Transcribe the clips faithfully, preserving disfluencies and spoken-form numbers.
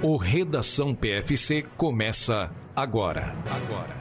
O Redação P F C começa agora. Agora.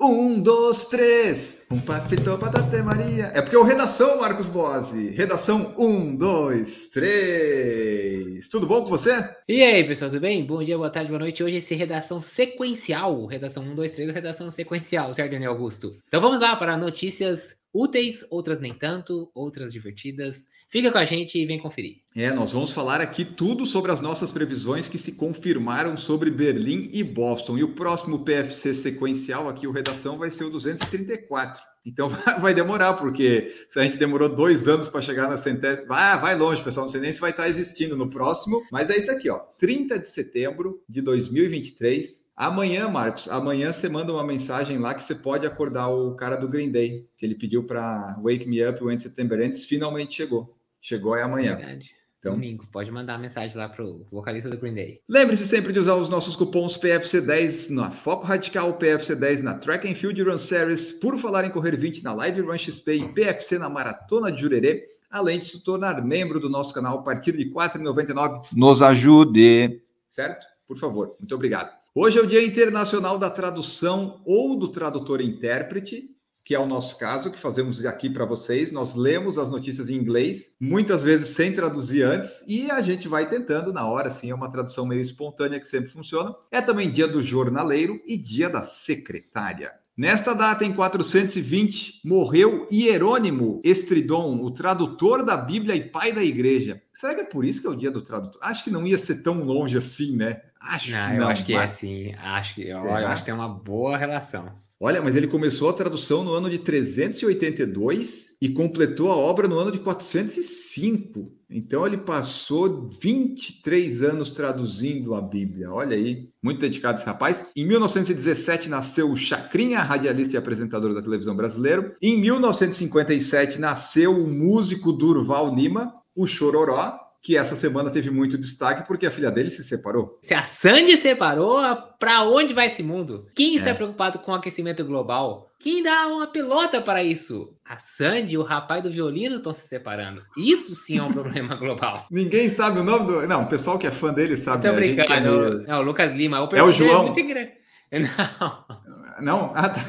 Um, dois, três. Um passito patate Maria. É porque é o Redação, Marcos Buosi. Redação um, dois, três. Tudo bom com você? E aí, pessoal, tudo bem? Bom dia, boa tarde, boa noite. Hoje esse Redação Sequencial. Redação um, dois, três, Redação Sequencial, certo, Enio Augusto? Então vamos lá para notícias úteis, outras nem tanto, outras divertidas. Fica com a gente e vem conferir. É, nós vamos falar aqui tudo sobre as nossas previsões que se confirmaram sobre Berlim e Boston. E o próximo P F C sequencial aqui, o Redação, vai ser o duzentos e trinta e quatro. Então vai demorar, porque se a gente demorou dois anos para chegar na centésima... Ah, vai longe, pessoal, não sei nem se vai estar existindo no próximo. Mas é isso aqui, ó. trinta de setembro de dois mil e vinte e três... Amanhã, Marcos, amanhã você manda uma mensagem lá que você pode acordar o cara do Green Day, que ele pediu para Wake Me Up When September Ends, finalmente chegou. Chegou é amanhã. Verdade. Então, domingo, pode mandar a mensagem lá para o vocalista do Green Day. Lembre-se sempre de usar os nossos cupons P F C dez na Foco Radical, P F C dez na TRACK&FIELD RUN SERIES, Por Falar em Correr vinte na LIVE RUN! X P e P F C na Maratona de Jurerê. Além de se tornar membro do nosso canal a partir de quatro reais e noventa e nove centavos. Nos ajude. Certo? Por favor. Muito obrigado. Hoje é o Dia Internacional da Tradução ou do Tradutor-Intérprete, que é o nosso caso, que fazemos aqui para vocês. Nós lemos as notícias em inglês, muitas vezes sem traduzir antes, e a gente vai tentando na hora, sim, é uma tradução meio espontânea que sempre funciona. É também Dia do Jornaleiro e Dia da Secretária. Nesta data, em quatrocentos e vinte, morreu Hierônimo Estridon, o tradutor da Bíblia e pai da Igreja. Será que é por isso que é o dia do tradutor? Acho que não ia ser tão longe assim, né? Acho não, que não. Eu acho que mas... é sim. Acho que, olha, eu acho que tem uma boa relação. Olha, mas ele começou a tradução no ano de trezentos e oitenta e dois e completou a obra no ano de quatrocentos e cinco. Então ele passou vinte e três anos traduzindo a Bíblia. Olha aí, muito dedicado esse rapaz. Em mil novecentos e dezessete nasceu o Chacrinha, radialista e apresentador da televisão brasileira. Em mil novecentos e cinquenta e sete nasceu o músico Durval Lima, o Chororó, que essa semana teve muito destaque porque a filha dele se separou. Se a Sandy separou, pra onde vai esse mundo? Quem está é. preocupado com o aquecimento global? Quem dá uma pelota para isso? A Sandy e o rapaz do violino estão se separando. Isso sim é um problema global. Ninguém sabe o nome do... Não, o pessoal que é fã dele sabe. Tô brincando. Gente... É o Lucas Lima. O é o João. É muito engra... Não. Não? Ah, tá.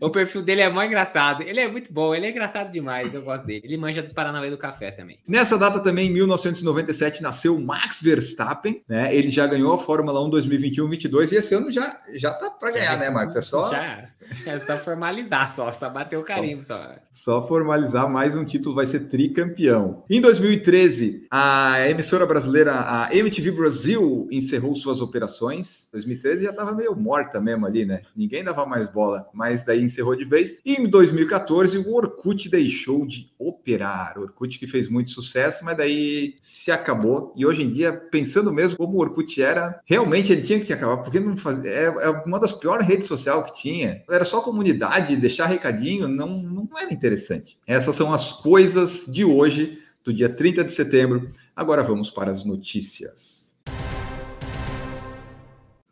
O perfil dele é mó engraçado. Ele é muito bom, ele é engraçado demais, eu gosto dele. Ele manja dos Paranauê do café também. Nessa data também, em mil novecentos e noventa e sete, nasceu o Max Verstappen, né? Ele já ganhou a Fórmula um dois mil e vinte e um, vinte e dois e esse ano já, já tá pra ganhar, já, né, Marcos? É só... Já, é só formalizar, só, só bater o carimbo. Só, só formalizar, mais um título, vai ser tricampeão. Em dois mil e treze, a emissora brasileira, a M T V Brasil, encerrou suas operações. dois mil e treze já tava meio morta mesmo ali, né? Ninguém dava mais bola, mas daí encerrou de vez. E em dois mil e quatorze, o Orkut deixou de operar. O Orkut que fez muito sucesso, mas daí se acabou. E hoje em dia, pensando mesmo como o Orkut era, realmente ele tinha que se acabar, porque não fazia, é uma das piores redes sociais que tinha. Era só comunidade, deixar recadinho, não, não era interessante. Essas são as coisas de hoje, do dia trinta de setembro. Agora vamos para as notícias.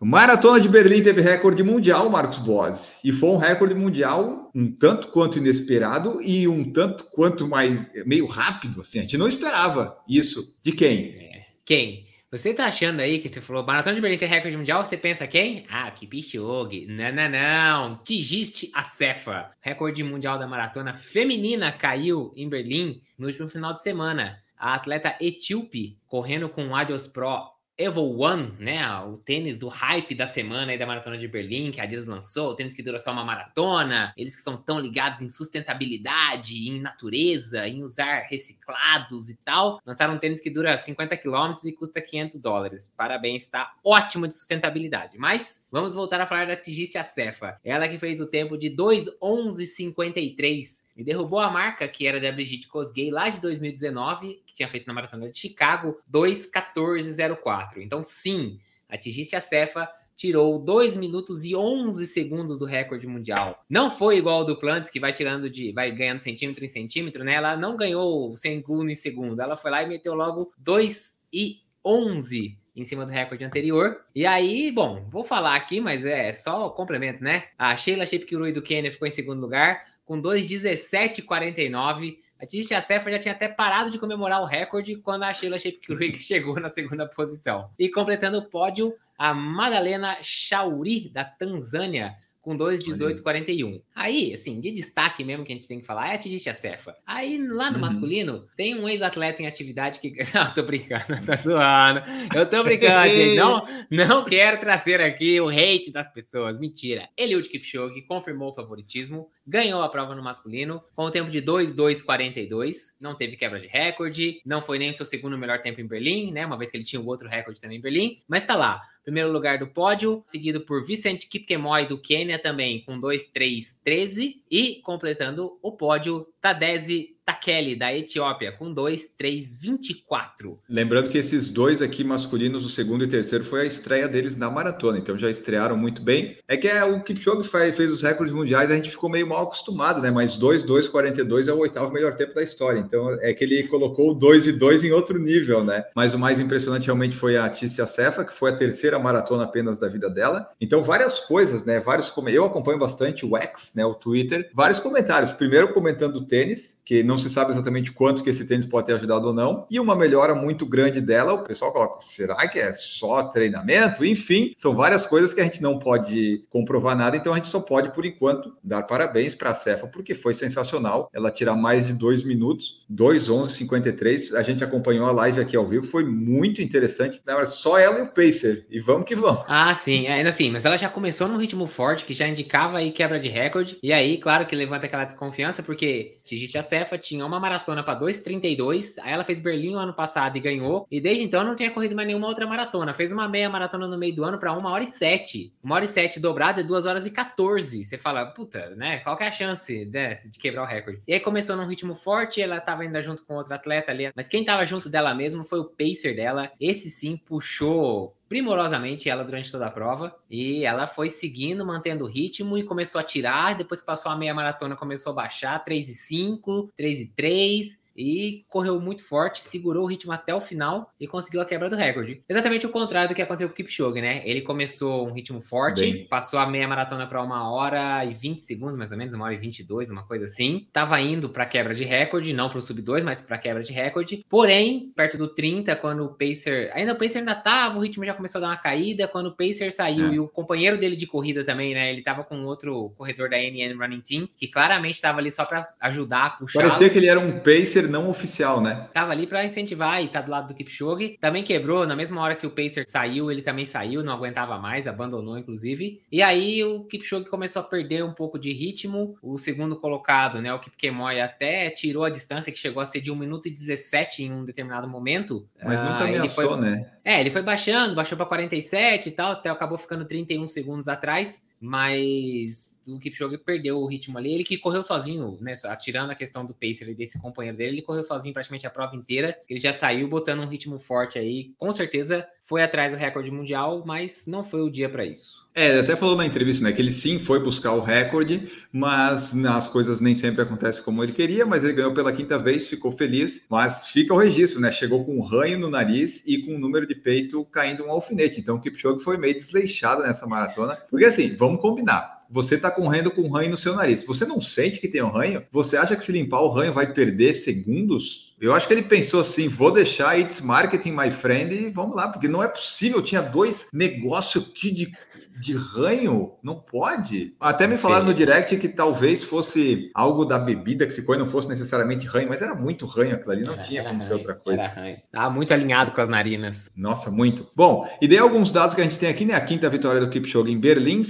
Maratona de Berlim teve recorde mundial, Marcos Buosi, e foi um recorde mundial um tanto quanto inesperado e um tanto quanto mais meio rápido, assim, a gente não esperava isso. De quem? Quem? Você tá achando aí que você falou Maratona de Berlim tem recorde mundial, você pensa quem? Ah, Kipchoge. Não, não, não. Tigst Assefa. Recorde mundial da maratona feminina caiu em Berlim no último final de semana. A atleta etíope, correndo com o Adidas Pro Evo One, né, o tênis do hype da semana aí da Maratona de Berlim, que a Adidas lançou, o tênis que dura só uma maratona, eles que são tão ligados em sustentabilidade, em natureza, em usar reciclados e tal, lançaram um tênis que dura cinquenta quilômetros e custa quinhentos dólares. Parabéns, tá ótimo de sustentabilidade. Mas vamos voltar a falar da Tigst Assefa, ela que fez o tempo de dois onze cinquenta e três. E derrubou a marca que era da Brigid Kosgei lá de dois mil e dezenove, que tinha feito na Maratona de Chicago, dois quatorze zero quatro. Então, sim, a Tigst Assefa tirou dois minutos e onze segundos do recorde mundial. Não foi igual ao do Plantes, que vai tirando de, vai ganhando centímetro em centímetro, né? Ela não ganhou segundo em segundo. Ela foi lá e meteu logo dois e onze em cima do recorde anterior. E aí, bom, vou falar aqui, mas é só complemento, né? A Sheila Chepkirui do Quênia ficou em segundo lugar, com dois dezessete quarenta e nove, A Tigst Assefa já tinha até parado de comemorar o recorde quando a Sheila Chepkirui chegou na segunda posição. E completando o pódio, a Magdalena Shauri, da Tanzânia, com dois dezoito quarenta e um. Aí, assim, de destaque mesmo que a gente tem que falar é a Tigst Assefa. Aí, lá no uhum. masculino, tem um ex-atleta em atividade que... Não, tô brincando, tá zoando. Eu tô brincando, gente. Não, não quero trazer aqui o hate das pessoas. Mentira. Eliud Kipchoge confirmou o favoritismo, ganhou a prova no masculino, com o tempo de dois dois quarenta e dois. Não teve quebra de recorde, não foi nem o seu segundo melhor tempo em Berlim, né? Uma vez que ele tinha um outro recorde também em Berlim. Mas tá lá. Primeiro lugar do pódio, seguido por Vincent Kipkemoi, do Quênia, também com dois três treze. E completando o pódio, Tadese Takele, da Etiópia, com dois três vinte e quatro. Lembrando que esses dois aqui masculinos, o segundo e terceiro, foi a estreia deles na maratona. Então já estrearam muito bem. É que é, o Kipchoge fez os recordes mundiais, a gente ficou meio mal acostumado, né? Mas dois dois quarenta e dois é o oitavo melhor tempo da história. Então é que ele colocou o dois e dois em outro nível, né? Mas o mais impressionante realmente foi a Tigst Assefa, que foi a terceira a maratona apenas da vida dela. Então, várias coisas, né? Vários com... Eu acompanho bastante o X, né? O Twitter. Vários comentários. Primeiro, comentando o tênis, que não se sabe exatamente quanto que esse tênis pode ter ajudado ou não. E uma melhora muito grande dela. O pessoal coloca, será que é só treinamento? Enfim, são várias coisas que a gente não pode comprovar nada. Então, a gente só pode, por enquanto, dar parabéns para a Cefa, porque foi sensacional. Ela tirar mais de dois minutos, dois onze cinquenta e três. A gente acompanhou a live aqui ao vivo. Foi muito interessante. Só ela e o Pacer. E vamos que vamos. Ah, sim. É, assim, mas ela já começou num ritmo forte, que já indicava aí quebra de recorde. E aí, claro que levanta aquela desconfiança, porque Tigst Assefa tinha uma maratona para dois trinta e dois. Aí ela fez Berlim o ano passado e ganhou. E desde então não tinha corrido mais nenhuma outra maratona. Fez uma meia maratona no meio do ano para uma hora e sete. uma hora e sete dobrada é duas horas e quatorze. Você fala, puta, né? Qual que é a chance, né, de quebrar o recorde? E aí começou num ritmo forte, ela tava ainda junto com outro atleta ali. Mas quem tava junto dela mesmo foi o pacer dela. Esse sim puxou primorosamente ela durante toda a prova, e ela foi seguindo, mantendo o ritmo, e começou a tirar, depois que passou a meia maratona começou a baixar, três e cinco, três e três, e correu muito forte, segurou o ritmo até o final e conseguiu a quebra do recorde. Exatamente o contrário do que aconteceu com o Kipchoge, né? Ele começou um ritmo forte, bem, passou a meia maratona para uma hora e vinte segundos, mais ou menos, uma hora e vinte e dois, uma coisa assim. Tava indo para quebra de recorde, não para o sub dois, mas para quebra de recorde. Porém, perto do trinta, quando o Pacer... Ainda o Pacer ainda tava, o ritmo já começou a dar uma caída. Quando o Pacer saiu é. e o companheiro dele de corrida também, né? Ele tava com outro corredor da N N Running Team, que claramente tava ali só para ajudar a puxar. Parecia que ele era um Pacer não oficial, né? Tava ali pra incentivar e tá do lado do Kipchoge. Também quebrou, na mesma hora que o Pacer saiu, ele também saiu, não aguentava mais, abandonou inclusive. E aí o Kipchoge começou a perder um pouco de ritmo. O segundo colocado, né, o Kipkemoi, até tirou a distância, que chegou a ser de um minuto e dezessete em um determinado momento. Mas ah, nunca ameaçou, foi... né? É, ele foi baixando, baixou pra quarenta e sete e tal, até acabou ficando trinta e um segundos atrás, mas... o Kipchoge perdeu o ritmo ali, ele que correu sozinho, né, tirando a questão do pacer e desse companheiro dele, ele correu sozinho praticamente a prova inteira, ele já saiu botando um ritmo forte aí, com certeza foi atrás do recorde mundial, mas não foi o dia para isso. É, ele até falou na entrevista, né, que ele sim foi buscar o recorde, mas as coisas nem sempre acontecem como ele queria, mas ele ganhou pela quinta vez, ficou feliz, mas fica o registro, né, chegou com um ranho no nariz e com um número de peito caindo um alfinete, então o Kipchoge foi meio desleixado nessa maratona, porque assim, vamos combinar, você tá correndo com um ranho no seu nariz. Você não sente que tem um ranho? Você acha que se limpar o ranho vai perder segundos? Eu acho que ele pensou assim, vou deixar it's marketing, my friend, e vamos lá, porque não é possível. Tinha dois negócios aqui de... de ranho, não pode. Até me falaram no direct que talvez fosse algo da bebida que ficou e não fosse necessariamente ranho, mas era muito ranho aquilo ali, não era, tinha como ranho, ser outra coisa. Era ranho. Tá muito alinhado com as narinas. Nossa, muito. Bom, e daí alguns dados que a gente tem aqui, né? A quinta vitória do Kipchoge em Berlim,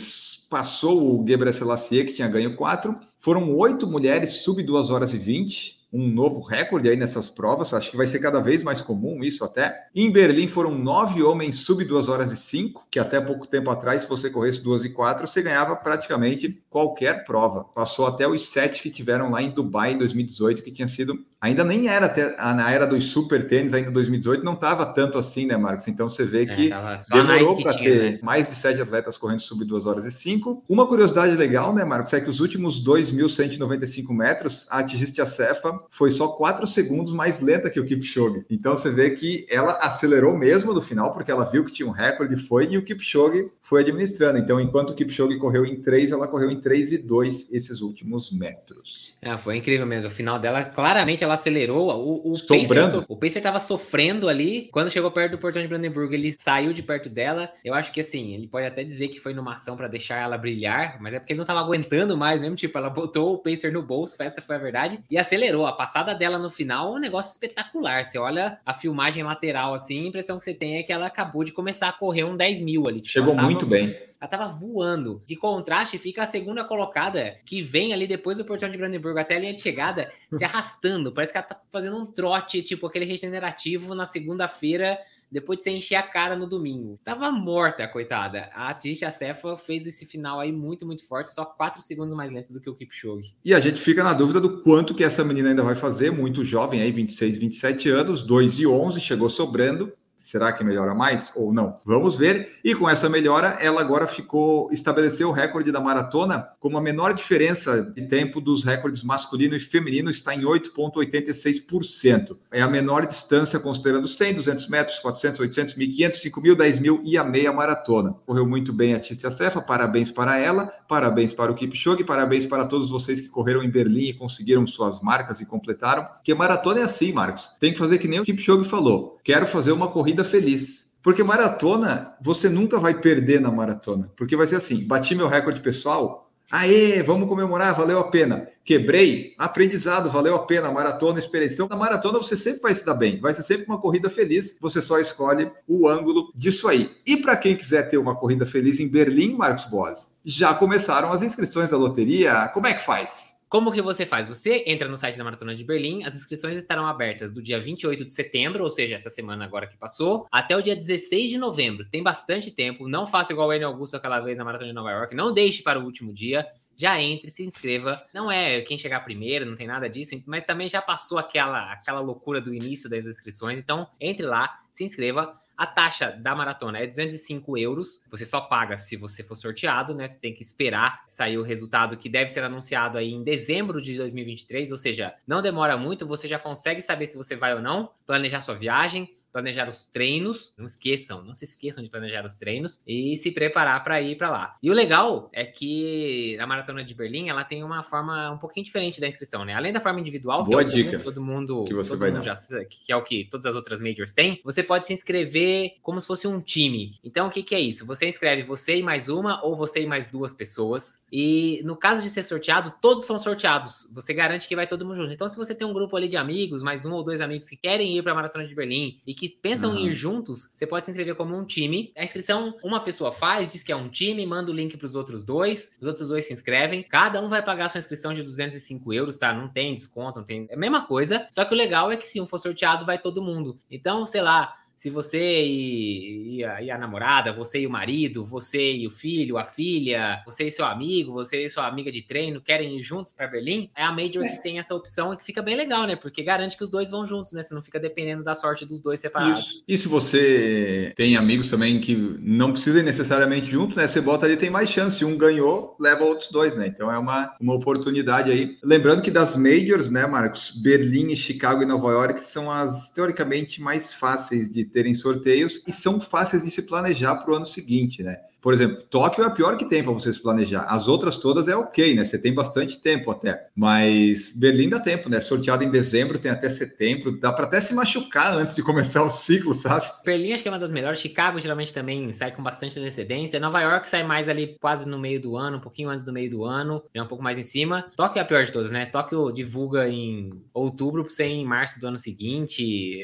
passou o Gebre Selassie, que tinha ganho quatro. Foram oito mulheres sub duas horas e vinte. Um novo recorde aí nessas provas, acho que vai ser cada vez mais comum isso até. Em Berlim foram nove homens sub duas horas e cinco, que até pouco tempo atrás, se você corresse duas e quatro, você ganhava praticamente qualquer prova. Passou até os sete que tiveram lá em Dubai em dois mil e dezoito, que tinha sido Ainda nem era, até, na era dos super tênis, ainda dois mil e dezoito, não estava tanto assim, né, Marcos? Então você vê que é, demorou para ter, né, mais de sete atletas correndo sub duas horas e cinco. Uma curiosidade legal, né, Marcos, é que os últimos dois mil cento e noventa e cinco metros, a Tigst Assefa foi só quatro segundos mais lenta que o Kipchoge. Então você vê que ela acelerou mesmo no final, porque ela viu que tinha um recorde, foi, e o Kipchoge foi administrando. Então, enquanto o Kipchoge correu em três, ela correu em três e dois esses últimos metros. É, foi incrível mesmo. O final dela, claramente, ela acelerou, o, o, Pacer, o Pacer tava sofrendo ali, quando chegou perto do portão de Brandenburg, ele saiu de perto dela. Eu acho que assim, ele pode até dizer que foi numa ação para deixar ela brilhar, mas é porque ele não tava aguentando mais mesmo, tipo, ela botou o Pacer no bolso, essa foi a verdade, e acelerou. A passada dela no final é um negócio espetacular, você olha a filmagem lateral assim, a impressão que você tem é que ela acabou de começar a correr um dez mil ali. Tipo, chegou tava... muito bem. Ela tava voando. De contraste, fica a segunda colocada, que vem ali depois do portão de Brandenburgo até a linha de chegada, se arrastando. Parece que ela tá fazendo um trote, tipo aquele regenerativo na segunda-feira, depois de você encher a cara no domingo. Tava morta, coitada. A Tigst Assefa fez esse final aí muito, muito forte, só quatro segundos mais lento do que o Kipchoge. E a gente fica na dúvida do quanto que essa menina ainda vai fazer, muito jovem aí, vinte e seis, vinte e sete anos, dois e onze, chegou sobrando. Será que melhora mais ou não? Vamos ver. E com essa melhora, ela agora ficou, estabeleceu o recorde da maratona como a menor diferença de tempo dos recordes masculino e feminino, está em oito vírgula oitenta e seis por cento. É a menor distância considerando cem, duzentos metros, quatrocentos, oitocentos, mil e quinhentos, cinco mil, dez mil e a meia maratona. Correu muito bem a Tigst Assefa, parabéns para ela, parabéns para o Kipchoge, parabéns para todos vocês que correram em Berlim e conseguiram suas marcas e completaram. Porque maratona é assim, Marcos. Tem que fazer que nem o Kipchoge falou. Quero fazer uma corrida feliz. Porque maratona, você nunca vai perder na maratona. Porque vai ser assim, bati meu recorde pessoal, aê, vamos comemorar, valeu a pena. Quebrei, aprendizado, valeu a pena, maratona, experiência. Na maratona você sempre vai se dar bem, vai ser sempre uma corrida feliz, você só escolhe o ângulo disso aí. E para quem quiser ter uma corrida feliz em Berlim, Marcos Buosi, já começaram as inscrições da loteria, como é que faz? Como que você faz? Você entra no site da Maratona de Berlim, as inscrições estarão abertas do dia vinte e oito de setembro, ou seja, essa semana agora que passou, até o dia dezesseis de novembro. Tem bastante tempo, não faça igual o Enio Augusto aquela vez na Maratona de Nova York, não deixe para o último dia. Já entre, se inscreva. Não é quem chegar primeiro, não tem nada disso, mas também já passou aquela, aquela loucura do início das inscrições. Então, entre lá, se inscreva. A taxa da maratona é duzentos e cinco euros. Você só paga se você for sorteado, né? Você tem que esperar sair o resultado, que deve ser anunciado aí em dezembro de dois mil e vinte e três. Ou seja, não demora muito, você já consegue saber se você vai ou não, planejar sua viagem, planejar os treinos, não esqueçam, não se esqueçam de planejar os treinos e se preparar para ir para lá. E o legal é que a Maratona de Berlim, ela tem uma forma um pouquinho diferente da inscrição, né? Além da forma individual, boa que é dica comum, todo mundo, que, você todo vai mundo já, que é o que todas as outras majors têm, você pode se inscrever como se fosse um time. Então, o que, que é isso? Você inscreve você e mais uma ou você e mais duas pessoas e no caso de ser sorteado, todos são sorteados. Você garante que vai todo mundo junto. Então, se você tem um grupo ali de amigos, mais um ou dois amigos que querem ir para a Maratona de Berlim e que que pensam uhum. em ir juntos, você pode se inscrever como um time. A inscrição, uma pessoa faz, diz que é um time, manda o link para os outros dois, os outros dois se inscrevem, cada um vai pagar a sua inscrição de duzentos e cinco euros, tá? Não tem desconto, não tem... É a mesma coisa, só que o legal é que se um for sorteado, vai todo mundo. Então, sei lá, se você e, e, a, e a namorada, você e o marido, você e o filho, a filha, você e seu amigo, você e sua amiga de treino querem ir juntos para Berlim, é a major é. que tem essa opção e que fica bem legal, né? Porque garante que os dois vão juntos, né? Você não fica dependendo da sorte dos dois separados. Isso. E se você tem amigos também que não precisam necessariamente juntos, né? Você bota ali, tem mais chance. Um ganhou, leva outros dois, né? Então é uma, uma oportunidade aí. Lembrando que das majors, né, Marcos? Berlim, Chicago e Nova York são as teoricamente mais fáceis de terem sorteios e são fáceis de se planejar para o ano seguinte, né? Por exemplo, Tóquio é a pior que tem para você se planejar. As outras todas é ok, né? Você tem bastante tempo até. Mas Berlim dá tempo, né? Sorteado em dezembro, tem até setembro. Dá para até se machucar antes de começar o ciclo, sabe? Berlim acho que é uma das melhores. Chicago geralmente também sai com bastante antecedência. Nova York sai mais ali quase no meio do ano, um pouquinho antes do meio do ano. É um pouco mais em cima. Tóquio é a pior de todas, né? Tóquio divulga em outubro para você ir em março do ano seguinte.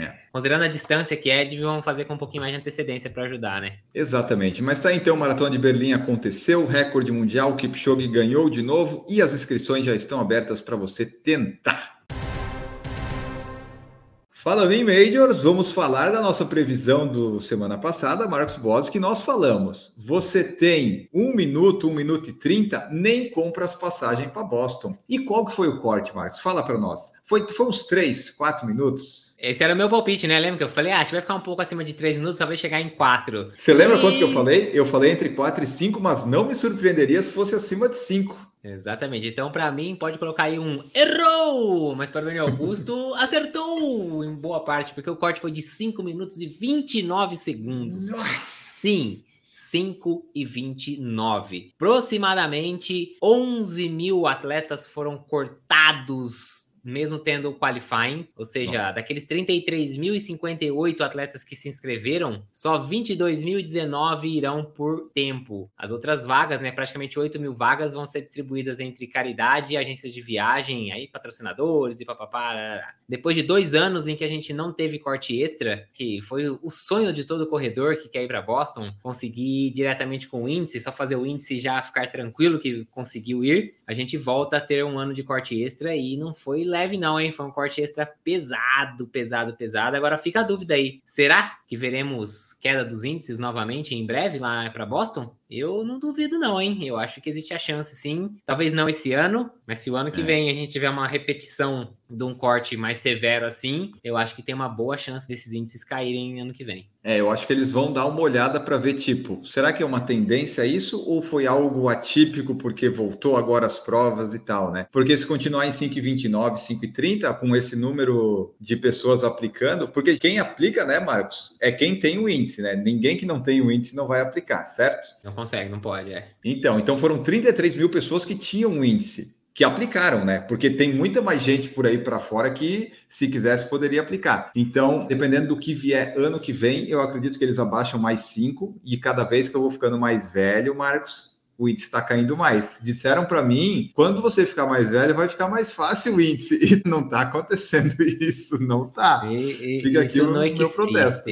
É. Considerando a distância que é, deviam fazer com um pouquinho mais de antecedência para ajudar, né? Exatamente. Mas tá, então, a Maratona de Berlim aconteceu, recorde mundial, o Kipchoge ganhou de novo e as inscrições já estão abertas para você tentar. Falando em Majors, vamos falar da nossa previsão do semana passada, Marcos Buosi, que nós falamos. Você tem um minuto, um minuto e trinta, nem compra as passagens para Boston. E qual que foi o corte, Marcos? Fala para nós. Foi, foi uns três, quatro minutos? Esse era o meu palpite, né? Lembra que eu falei, ah, você vai ficar um pouco acima de três minutos, só vai chegar em quatro. Você lembra e... quanto que eu falei? Eu falei entre quatro e cinco, mas não me surpreenderia se fosse acima de cinco. Exatamente, então para mim pode colocar aí um errou, mas para o Enio Augusto acertou em boa parte, porque o corte foi de cinco minutos e vinte e nove segundos. Nossa. Sim, cinco e vinte e nove. Aproximadamente onze mil atletas foram cortados, mesmo tendo o qualifying, ou seja, nossa, daqueles trinta e três mil e cinquenta e oito atletas que se inscreveram, só vinte e dois mil e dezenove irão por tempo. As outras vagas, né, praticamente oito mil vagas vão ser distribuídas entre caridade, agências de viagem, aí patrocinadores e papapá. Depois de dois anos em que a gente não teve corte extra, que foi o sonho de todo corredor que quer ir para Boston, conseguir ir diretamente com o índice, só fazer o índice e já ficar tranquilo que conseguiu ir, a gente volta a ter um ano de corte extra e não foi leve não, hein? Foi um corte extra pesado, pesado, pesado. Agora fica a dúvida aí. Será que veremos queda dos índices novamente em breve lá para Boston? Eu não duvido não, hein? Eu acho que existe a chance, sim. Talvez não esse ano, mas se o ano que vem a gente tiver uma repetição de um corte mais severo assim, eu acho que tem uma boa chance desses índices caírem ano que vem. É, eu acho que eles vão dar uma olhada para ver, tipo, será que é uma tendência isso ou foi algo atípico porque voltou agora as provas e tal, né? Porque se continuar em cinco e vinte e nove, cinco e trinta, com esse número de pessoas aplicando, porque quem aplica, né, Marcos, é quem tem o índice, né? Ninguém que não tem o índice não vai aplicar, certo? Não consegue, não pode, é. Então, então foram trinta e três mil pessoas que tinham o índice, que aplicaram, né? Porque tem muita mais gente por aí para fora que, se quisesse, poderia aplicar. Então, dependendo do que vier ano que vem, eu acredito que eles abaixam mais cinco, e cada vez que eu vou ficando mais velho, Marcos, o índice está caindo mais. Disseram para mim, quando você ficar mais velho, vai ficar mais fácil o índice. E não está acontecendo isso, não está. Fica aqui o meu protesto.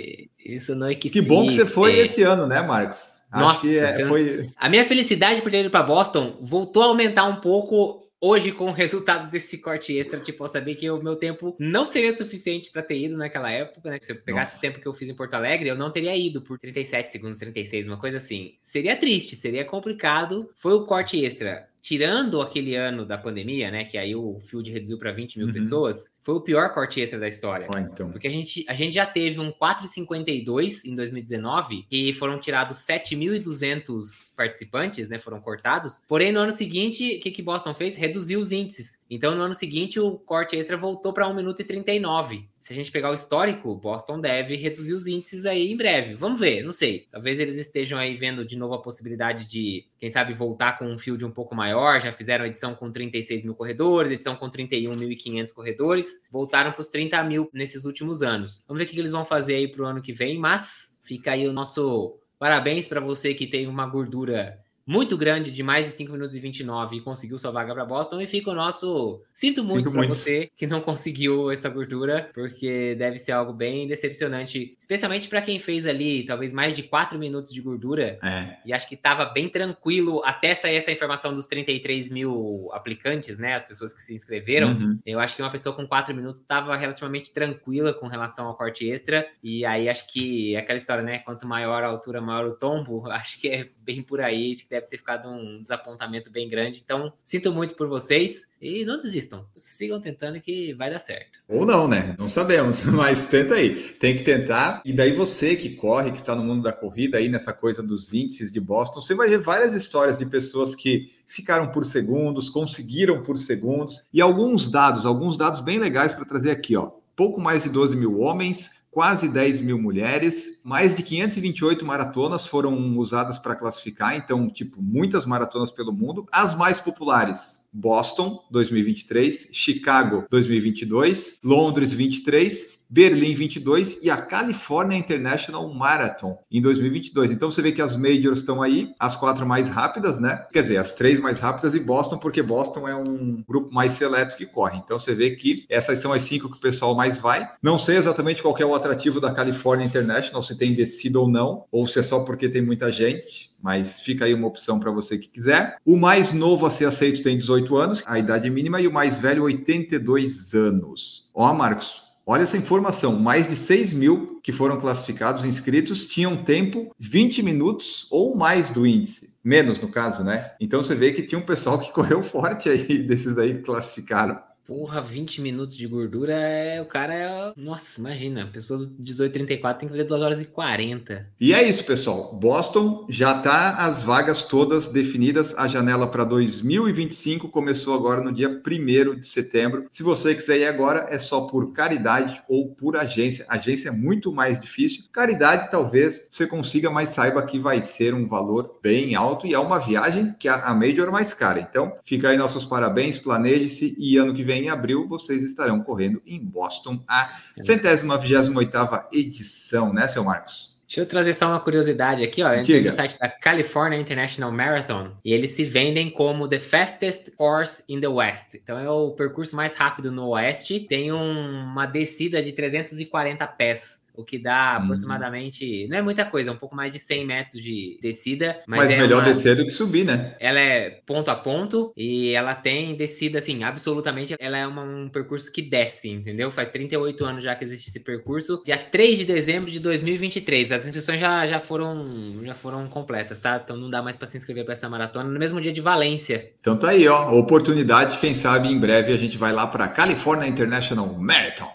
Isso não é que Que bom que você foi esse ano, né, Marcos? Nossa, acho que é, foi... a minha felicidade por ter ido para Boston voltou a aumentar um pouco... Hoje, com o resultado desse corte extra, tipo, eu sabia que o meu tempo não seria suficiente para ter ido naquela época, né? Se eu pegasse o tempo que eu fiz em Porto Alegre, eu não teria ido por trinta e sete segundos, trinta e seis, uma coisa assim. Seria triste, seria complicado. Foi o corte extra. Tirando aquele ano da pandemia, né? Que aí o field reduziu para vinte mil uhum. pessoas, foi o pior corte extra da história. Ah, então. Porque a gente, a gente já teve um quatro e cinquenta e dois em dois mil e dezenove, e foram tirados sete mil e duzentos participantes, né? Foram cortados. Porém, no ano seguinte, o que, que Boston fez? Reduziu os índices. Então, no ano seguinte, o corte extra voltou para um minuto e trinta e nove. Se a gente pegar o histórico, Boston deve reduzir os índices aí em breve. Vamos ver, não sei. Talvez eles estejam aí vendo de novo a possibilidade de, quem sabe, voltar com um field um pouco maior. Já fizeram edição com trinta e seis mil corredores, edição com trinta e um mil e quinhentos corredores. Voltaram para os trinta mil nesses últimos anos. Vamos ver o que eles vão fazer aí para o ano que vem. Mas fica aí o nosso parabéns para você que tem uma gordura muito grande, de mais de cinco minutos e vinte e nove, e conseguiu sua vaga para Boston. E fica o nosso... Sinto muito para você que não conseguiu essa gordura, porque deve ser algo bem decepcionante, especialmente para quem fez ali, talvez, mais de quatro minutos de gordura. É. E acho que estava bem tranquilo até sair essa informação dos trinta e três mil aplicantes, né? As pessoas que se inscreveram. Uhum. Eu acho que uma pessoa com quatro minutos estava relativamente tranquila com relação ao corte extra. E aí, acho que é aquela história, né? Quanto maior a altura, maior o tombo. Acho que é bem por aí, que deve ter ficado um desapontamento bem grande. Então, sinto muito por vocês e não desistam. Sigam tentando que vai dar certo. Ou não, né? Não sabemos, mas tenta aí. Tem que tentar. E daí você que corre, que está no mundo da corrida aí, nessa coisa dos índices de Boston, você vai ver várias histórias de pessoas que ficaram por segundos, conseguiram por segundos, e alguns dados, alguns dados bem legais para trazer aqui, ó. Pouco mais de doze mil homens, quase dez mil mulheres, mais de quinhentas e vinte e oito maratonas foram usadas para classificar, então, tipo, muitas maratonas pelo mundo. As mais populares: Boston, dois mil e vinte e três, Chicago, dois mil e vinte e dois, Londres, vinte e três, Berlim, vinte e dois, e a California International Marathon, em dois mil e vinte e dois. Então, você vê que as majors estão aí, as quatro mais rápidas, né? Quer dizer, as três mais rápidas e Boston, porque Boston é um grupo mais seleto que corre. Então, você vê que essas são as cinco que o pessoal mais vai. Não sei exatamente qual que é o atrativo da California International, se tem descido ou não, ou se é só porque tem muita gente, mas fica aí uma opção para você que quiser. O mais novo a ser aceito tem dezoito anos, a idade mínima, e o mais velho, oitenta e dois anos. Ó, Marcos, Olha essa informação, mais de seis mil que foram classificados, inscritos, tinham tempo vinte minutos ou mais do índice. Menos, no caso, né? Então você vê que tinha um pessoal que correu forte aí, desses aí que classificaram. Porra, vinte minutos de gordura, é... o cara é... Nossa, imagina, a pessoa do dezoito trinta e quatro tem que fazer duas horas e quarenta. E é isso, pessoal. Boston já tá as vagas todas definidas. A janela para dois mil e vinte e cinco começou agora no dia primeiro de setembro. Se você quiser ir agora, é só por caridade ou por agência. Agência é muito mais difícil. Caridade, talvez, você consiga, mas saiba que vai ser um valor bem alto e é uma viagem que é a Major mais cara. Então, fica aí nossos parabéns, planeje-se e ano que vem, em abril, vocês estarão correndo em Boston a centésima, vigésima oitava edição, né, seu Marcos? Deixa eu trazer só uma curiosidade aqui, ó. Eu entrei no site da California International Marathon e eles se vendem como The Fastest Course in the West. Então é o percurso mais rápido no Oeste. Tem um, uma descida de trezentos e quarenta pés. O que dá aproximadamente, hum. não é muita coisa, um pouco mais de cem metros de descida. Mas, mas é melhor uma... descer do que subir, né? Ela é ponto a ponto e ela tem descida, assim, absolutamente. Ela é uma, um percurso que desce, entendeu? Faz trinta e oito anos já que existe esse percurso. Dia três de dezembro de dois mil e vinte e três. As inscrições já, já, foram, já foram completas, tá? Então não dá mais pra se inscrever pra essa maratona. No mesmo dia de Valência. Então tá aí, ó. Oportunidade, quem sabe em breve a gente vai lá pra California International Marathon.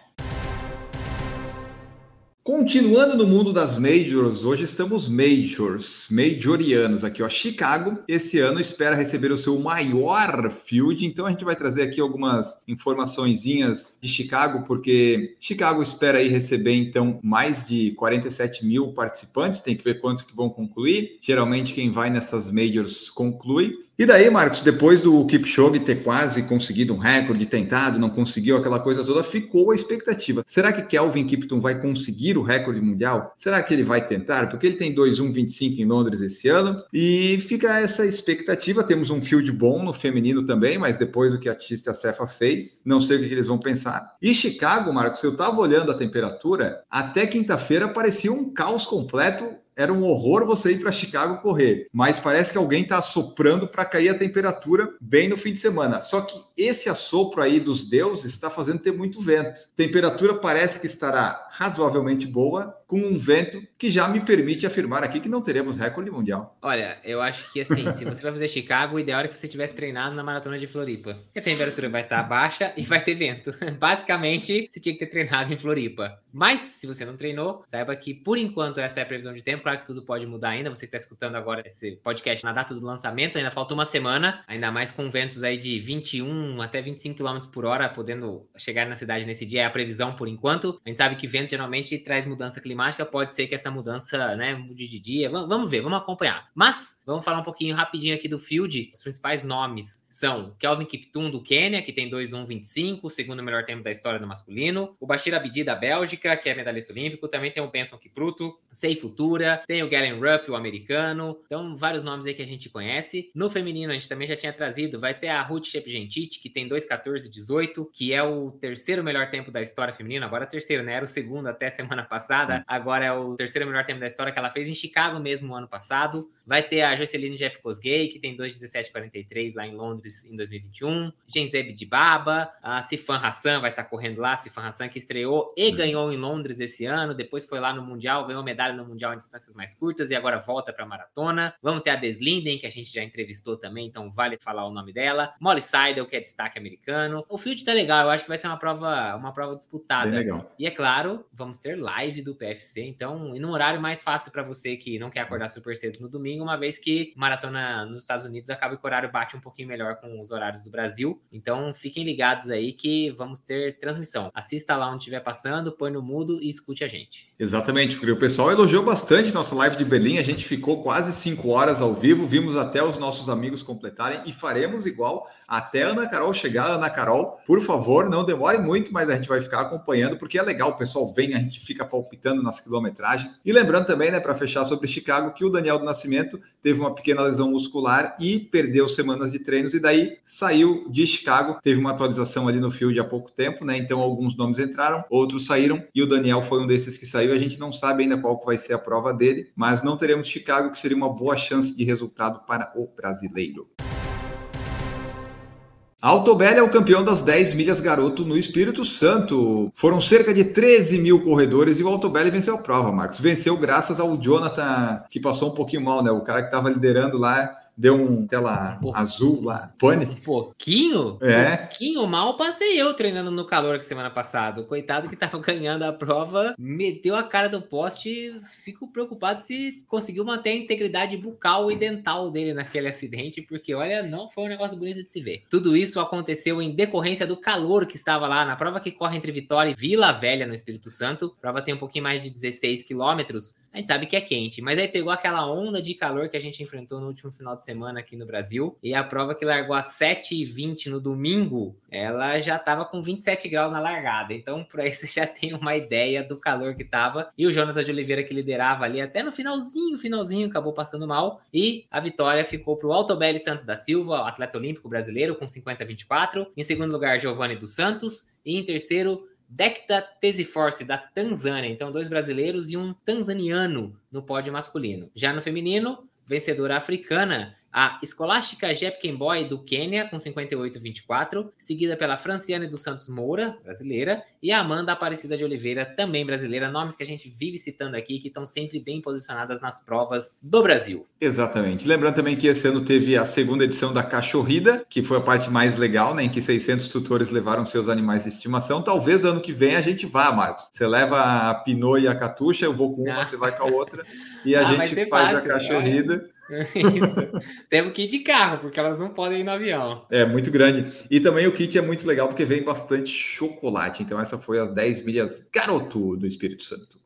Continuando no mundo das majors, hoje estamos majors, majorianos aqui, ó, Chicago, esse ano espera receber o seu maior field, então a gente vai trazer aqui algumas informaçõezinhas de Chicago, porque Chicago espera aí receber, então, mais de quarenta e sete mil participantes, tem que ver quantos que vão concluir, geralmente quem vai nessas majors conclui. E daí, Marcos, depois do Kipchoge ter quase conseguido um recorde, tentado, não conseguiu aquela coisa toda, ficou a expectativa. Será que Kelvin Kiptum vai conseguir o recorde mundial? Será que ele vai tentar? Porque ele tem dois e um vinte e cinco em Londres esse ano. E fica essa expectativa. Temos um field bom no feminino também, mas depois do que a Tigst Assefa fez, não sei o que eles vão pensar. E Chicago, Marcos, eu estava olhando a temperatura, até quinta-feira parecia um caos completo. Era um horror você ir para Chicago correr, mas parece que alguém está assoprando para cair a temperatura bem no fim de semana. Só que esse assopro aí dos deuses está fazendo ter muito vento. Temperatura parece que estará razoavelmente boa, com um vento que já me permite afirmar aqui que não teremos recorde mundial. Olha, eu acho que assim, se você vai fazer Chicago, o ideal é que você tivesse treinado na Maratona de Floripa. Porque a temperatura vai estar baixa e vai ter vento. Basicamente, você tinha que ter treinado em Floripa. Mas, se você não treinou, saiba que, por enquanto, essa é a previsão de tempo. Claro que tudo pode mudar ainda. Você que está escutando agora esse podcast na data do lançamento, ainda falta uma semana. Ainda mais com ventos aí de vinte e um até vinte e cinco quilômetros por hora, podendo chegar na cidade nesse dia. É a previsão, por enquanto. A gente sabe que vento geralmente traz mudança climática. Pode ser que essa mudança, né, mude de dia. Vamos ver, vamos acompanhar. Mas vamos falar um pouquinho rapidinho aqui do field. Os principais nomes são Kelvin Kiptum do Quênia, que tem dois e um vinte e cinco, o segundo melhor tempo da história do masculino. O Bashir Abdi da Bélgica, que é medalhista olímpico. Também tem o Benson Kipruto, Sei Futura. Tem o Galen Rupp, o americano. Então, vários nomes aí que a gente conhece. No feminino, a gente também já tinha trazido. Vai ter a Ruth Shepgentit, que tem dois e quatorze dezoito, que é o terceiro melhor tempo da história feminina. Agora terceiro, né? Era o segundo até semana passada. Agora é o terceiro melhor tempo da história que ela fez em Chicago mesmo no ano passado. Vai ter a Sheila Chepkirui, que tem dois e dezessete quarenta e três lá em Londres em dois mil e vinte e um. Genzeb Dibaba, a Sifan Hassan vai estar tá correndo lá. Sifan Hassan que estreou e hum. ganhou em Londres esse ano. Depois foi lá no Mundial, ganhou medalha no Mundial em distâncias mais curtas e agora volta para a maratona. Vamos ter a Dez Linden, que a gente já entrevistou também, então vale falar o nome dela. Molly Seidel, que é destaque americano. O field tá legal, eu acho que vai ser uma prova, uma prova disputada. Bem legal. E é claro, vamos ter live do P F C. Então, e num horário mais fácil para você que não quer acordar super cedo no domingo, uma vez que maratona nos Estados Unidos acaba que o horário bate um pouquinho melhor com os horários do Brasil. Então, fiquem ligados aí que vamos ter transmissão. Assista lá onde estiver passando, põe no mudo e escute a gente. Exatamente, porque o pessoal elogiou bastante nossa live de Berlim. A gente ficou quase cinco horas ao vivo, vimos até os nossos amigos completarem e faremos igual até a Ana Carol chegar. Ana Carol, por favor, não demore muito, mas a gente vai ficar acompanhando, porque é legal, o pessoal vem, a gente fica palpitando nas quilometragens. E lembrando também, né, para fechar sobre Chicago, que o Daniel do Nascimento teve uma pequena lesão muscular e perdeu semanas de treinos e daí saiu de Chicago. Teve uma atualização ali no field há pouco tempo, né? Então alguns nomes entraram, outros saíram e o Daniel foi um desses que saiu. A gente não sabe ainda qual que vai ser a prova dele, mas não teremos Chicago, que seria uma boa chance de resultado para o brasileiro. Altobelli é o campeão das dez milhas garoto no Espírito Santo. Foram cerca de treze mil corredores e o Altobelli venceu a prova, Marcos. Venceu graças ao Jonathan, que passou um pouquinho mal, né? O cara que estava liderando lá, deu um tela um azul lá, pane. Um pouquinho? É. Um pouquinho mal passei eu treinando no calor que semana passada. O coitado que tava ganhando a prova meteu a cara do poste. Fico preocupado se conseguiu manter a integridade bucal e dental dele naquele acidente, porque olha, não foi um negócio bonito de se ver. Tudo isso aconteceu em decorrência do calor que estava lá na prova que corre entre Vitória e Vila Velha, no Espírito Santo. A prova tem um pouquinho mais de dezesseis quilômetros. A gente sabe que é quente, mas aí pegou aquela onda de calor que a gente enfrentou no último final de semana aqui no Brasil, e a prova que largou às sete e vinte no domingo, ela já estava com vinte e sete graus na largada, então por aí você já tem uma ideia do calor que estava, e o Jonathan de Oliveira, que liderava ali até no finalzinho, finalzinho, acabou passando mal, e a vitória ficou para o Altobelli Santos da Silva, atleta olímpico brasileiro, com cinquenta a vinte e quatro, em segundo lugar, Giovanni dos Santos, e em terceiro, Decta Tesiforce, da Tanzânia. Então, dois brasileiros e um tanzaniano no pódio masculino. Já no feminino, vencedora africana, a Escolástica Jepkemoi, do Quênia, com cinquenta e oito a vinte e quatro, seguida pela Franciane dos Santos Moura, brasileira, e a Amanda Aparecida de Oliveira, também brasileira, nomes que a gente vive citando aqui, que estão sempre bem posicionadas nas provas do Brasil. Exatamente. Lembrando também que esse ano teve a segunda edição da Cachorrida, que foi a parte mais legal, né, em que seiscentos tutores levaram seus animais de estimação. Talvez ano que vem a gente vá, Marcos. Você leva a Pinot e a Catuxa, eu vou com uma, ah. você vai com a outra, e a ah, gente faz fácil, a Cachorrida. Cara. Isso. Temos que ir de carro, porque elas não podem ir no avião. É, muito grande. E também o kit é muito legal, porque vem bastante chocolate. Então essa foi as dez milhas garoto do Espírito Santo.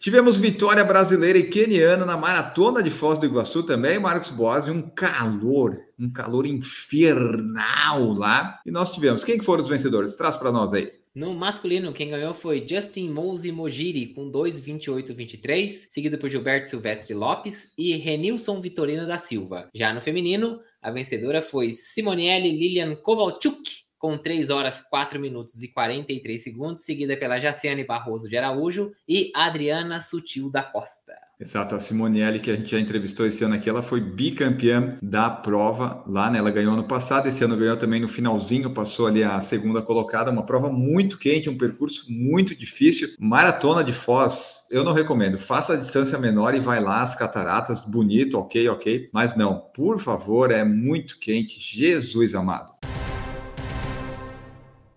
Tivemos vitória brasileira e queniana na Maratona de Foz do Iguaçu também, Marcos Buosi, um calor, um calor infernal lá. E nós tivemos, quem que foram os vencedores? Traz para nós aí. No masculino, quem ganhou foi Justin Mose Mogiri, com dois vinte e oito a vinte e três, seguido por Gilberto Silvestre Lopes e Renilson Vitorino da Silva. Já no feminino, a vencedora foi Simonele Lilian Kovalchuk, com três horas, quatro minutos e quarenta e três segundos, seguida pela Jaciane Barroso de Araújo e Adriana Sutil da Costa. Exato, a Simonelli, que a gente já entrevistou esse ano aqui, ela foi bicampeã da prova lá, né? Ela ganhou ano passado, esse ano ganhou também no finalzinho, passou ali a segunda colocada, uma prova muito quente, um percurso muito difícil. Maratona de Foz, eu não recomendo, faça a distância menor e vai lá, as cataratas, bonito, ok, ok, mas não, por favor, é muito quente, Jesus amado.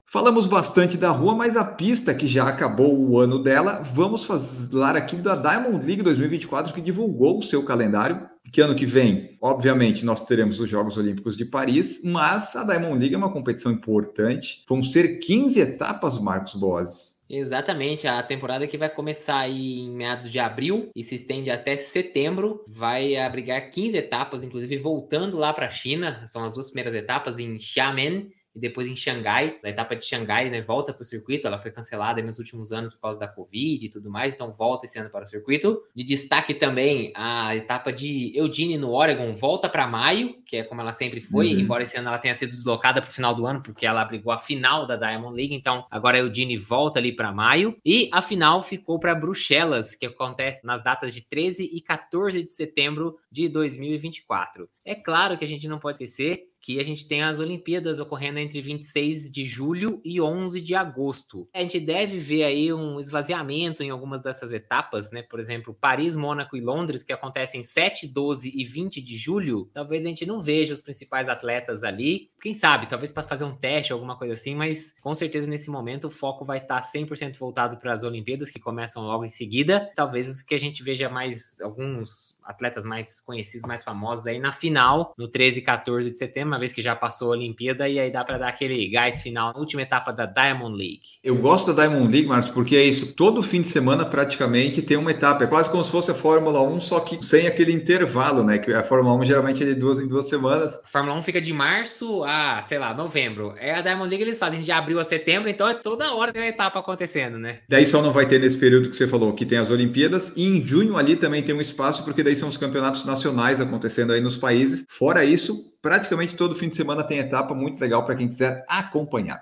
Falamos bastante da rua, mas a pista que já acabou o ano dela, vamos falar aqui da Diamond League dois mil e vinte e quatro, que divulgou o seu calendário, que ano que vem, obviamente, nós teremos os Jogos Olímpicos de Paris, mas a Diamond League é uma competição importante, vão ser quinze etapas, Marcos Buosi. Exatamente, a temporada que vai começar aí em meados de abril e se estende até setembro, vai abrigar quinze etapas, inclusive voltando lá para a China, são as duas primeiras etapas em Xiamen, e depois em Xangai, na etapa de Xangai, né, volta para o circuito, ela foi cancelada nos últimos anos por causa da Covid e tudo mais, então volta esse ano para o circuito. De destaque também, a etapa de Eugene no Oregon volta para maio, que é como ela sempre foi, uhum. embora esse ano ela tenha sido deslocada para o final do ano, porque ela abrigou a final da Diamond League, então agora a Eugene volta ali para maio, e a final ficou para Bruxelas, que acontece nas datas de treze e quatorze de setembro de dois mil e vinte e quatro. É claro que a gente não pode esquecer que a gente tem as Olimpíadas ocorrendo entre vinte e seis de julho e onze de agosto. A gente deve ver aí um esvaziamento em algumas dessas etapas, né? Por exemplo, Paris, Mônaco e Londres, que acontecem sete, doze e vinte de julho. Talvez a gente não veja os principais atletas ali. Quem sabe, talvez para fazer um teste, alguma coisa assim, mas com certeza nesse momento o foco vai estar cem por cento voltado para as Olimpíadas, que começam logo em seguida. Talvez que a gente veja mais alguns atletas mais conhecidos, mais famosos aí na final, no treze e quatorze de setembro, uma vez que já passou a Olimpíada, e aí dá para dar aquele gás final, na última etapa da Diamond League. Eu gosto da Diamond League, Marcos, porque é isso, todo fim de semana praticamente tem uma etapa, é quase como se fosse a Fórmula um, só que sem aquele intervalo, né, que a Fórmula um geralmente é de duas em duas semanas. A Fórmula um fica de março a, sei lá, novembro, é a Diamond League eles fazem de abril a setembro, então é toda hora tem uma etapa acontecendo, né. Daí só não vai ter nesse período que você falou, que tem as Olimpíadas, e em junho ali também tem um espaço, porque daí são os campeonatos nacionais acontecendo aí nos países. Fora isso, praticamente todo fim de semana tem etapa, muito legal para quem quiser acompanhar.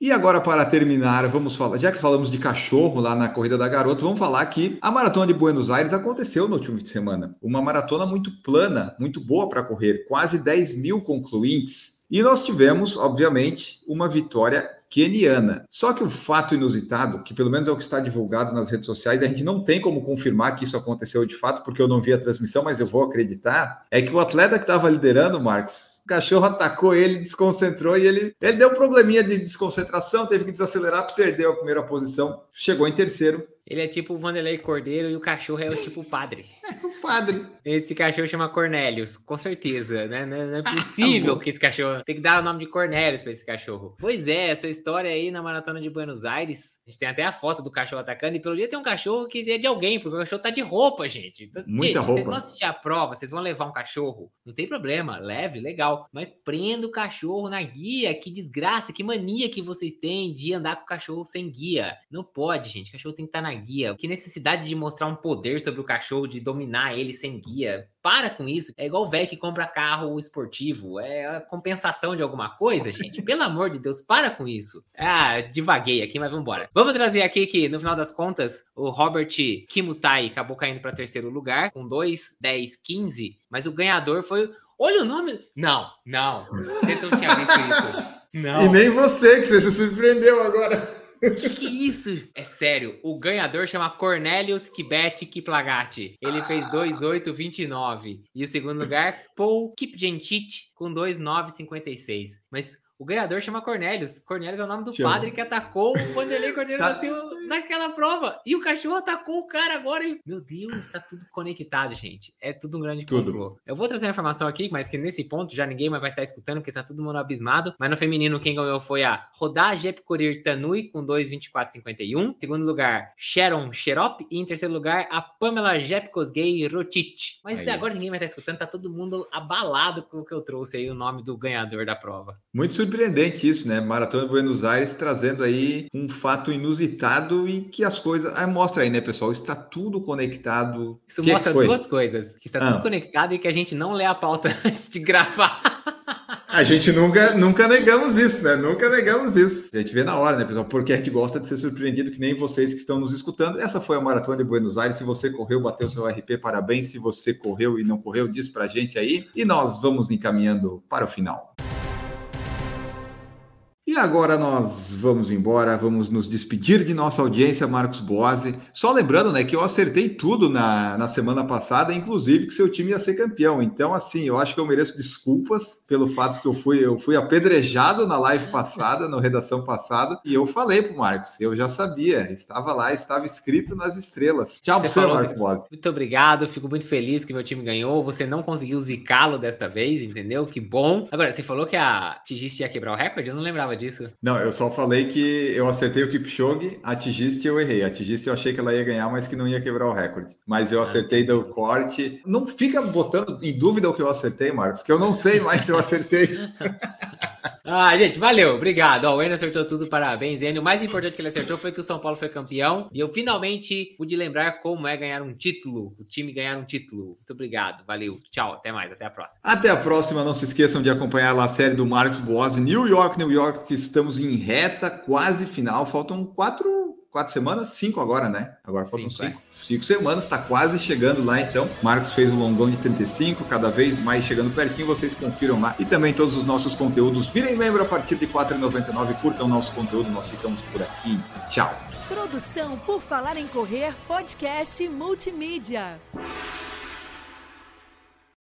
E agora, para terminar, vamos falar, já que falamos de cachorro lá na Corrida da Garota, vamos falar que a Maratona de Buenos Aires aconteceu no último fim de semana. Uma maratona muito plana, muito boa para correr, quase dez mil concluintes. E nós tivemos, obviamente, uma vitória queniana. Só que o fato inusitado, que pelo menos é o que está divulgado nas redes sociais, a gente não tem como confirmar que isso aconteceu de fato, porque eu não vi a transmissão, mas eu vou acreditar, é que o atleta que estava liderando, Marcos, o cachorro atacou ele, desconcentrou e ele, ele deu um probleminha de desconcentração, teve que desacelerar, perdeu a primeira posição, chegou em terceiro. Ele é tipo o Vanderlei Cordeiro e o cachorro é o tipo o padre. É, o padre. Esse cachorro chama Cornélios, com certeza, né? Não é possível ah, que esse cachorro... Tem que dar o nome de Cornélios pra esse cachorro. Pois é, essa história aí na Maratona de Buenos Aires, a gente tem até a foto do cachorro atacando e pelo dia tem um cachorro que é de alguém, porque o cachorro tá de roupa, gente. Então, muita gente, roupa. Vocês vão assistir a prova, vocês vão levar um cachorro, não tem problema, leve, legal. Mas prenda o cachorro na guia. Que desgraça, que mania que vocês têm de andar com o cachorro sem guia. Não pode, gente, o cachorro tem que estar na guia. Que necessidade de mostrar um poder sobre o cachorro, de dominar ele sem guia. Para com isso, é igual o velho que compra carro esportivo, é a compensação de alguma coisa, gente, pelo amor de Deus, para com isso. Ah, divaguei aqui, mas vamos embora. Vamos trazer aqui que, no final das contas, o Robert Kimutai acabou caindo para terceiro lugar, com dois, dez, quinze, mas o ganhador foi... Olha o nome... Não, não. Você não tinha visto isso. Não. E nem você, que você se surpreendeu agora. O que, que é isso? É sério. O ganhador chama Cornélios Kibete Kiplagati. Ele fez dois oito vinte e nove. E o segundo lugar, Paul Kipgentit, com dois nove cinquenta e seis. Mas... O ganhador chama Cornélios. Cornélios é o nome do chama. Padre que atacou o Vanderlei Cordeiro tá. Nasceu naquela prova. E o cachorro atacou o cara agora. E... Meu Deus, tá tudo conectado, gente. É tudo um grande complô. Eu vou trazer uma informação aqui, mas que nesse ponto já ninguém mais vai estar escutando, porque tá todo mundo abismado. Mas no feminino, quem ganhou foi a Roda Jepkurir Tanui, com dois vinte e quatro cinquenta e um. Em segundo lugar, Sharon Sherop. E em terceiro lugar, a Pamela Jepkosgei Rotic. Mas aí, agora ninguém vai estar escutando, tá todo mundo abalado com o que eu trouxe aí, o nome do ganhador da prova. Muito surpreendente. Surpreendente isso, né? Maratona de Buenos Aires trazendo aí um fato inusitado e que as coisas... Ah, mostra aí, né, pessoal? Está tudo conectado. Isso que mostra que duas coisas. Que está ah. tudo conectado e que a gente não lê a pauta antes de gravar. A gente nunca, nunca negamos isso, né? Nunca negamos isso. A gente vê na hora, né, pessoal? Porque a gente gosta de ser surpreendido, que nem vocês que estão nos escutando. Essa foi a Maratona de Buenos Aires. Se você correu, bateu seu R P, parabéns. Se você correu e não correu, diz pra gente aí. E nós vamos encaminhando para o final. E agora nós vamos embora, vamos nos despedir de nossa audiência, Marcos Buosi. Só lembrando, né, que eu acertei tudo na, na semana passada, inclusive que seu time ia ser campeão. Então, assim, eu acho que eu mereço desculpas pelo fato que eu fui, eu fui apedrejado na live passada, na redação passada, e eu falei pro Marcos, eu já sabia, estava lá, estava escrito nas estrelas. Tchau pra você, falou, Marcos Buosi. Muito obrigado, fico muito feliz que meu time ganhou, você não conseguiu zicá-lo desta vez, entendeu? Que bom. Agora, você falou que a Tigst ia quebrar o recorde, eu não lembrava disso. Não, eu só falei que eu acertei o Kipchoge, a Tigst eu errei. A Tigst eu achei que ela ia ganhar, mas que não ia quebrar o recorde. Mas eu acertei do corte. Não fica botando em dúvida o que eu acertei, Marcos, que eu não sei mais se eu acertei. Ah, gente, valeu, obrigado. Ó, o Enio acertou tudo, parabéns, Enio. O mais importante que ele acertou foi que o São Paulo foi campeão e eu finalmente pude lembrar como é ganhar um título, o time ganhar um título. Muito obrigado, valeu, tchau, até mais, até a próxima. Até a próxima, não se esqueçam de acompanhar lá a série do Marcos Buosi, New York, New York, que estamos em reta, quase final, faltam quatro... Quatro semanas? Cinco agora, né? Agora faltam cinco. Cinco, é. cinco semanas, está quase chegando lá, então. Marcos fez um longão de trinta e cinco, cada vez mais chegando pertinho, vocês confiram lá. E também todos os nossos conteúdos. Virem membro a partir de quatro reais e noventa e nove, curtam nosso conteúdo, nós ficamos por aqui. Tchau. Produção por Falar em Correr, podcast multimídia.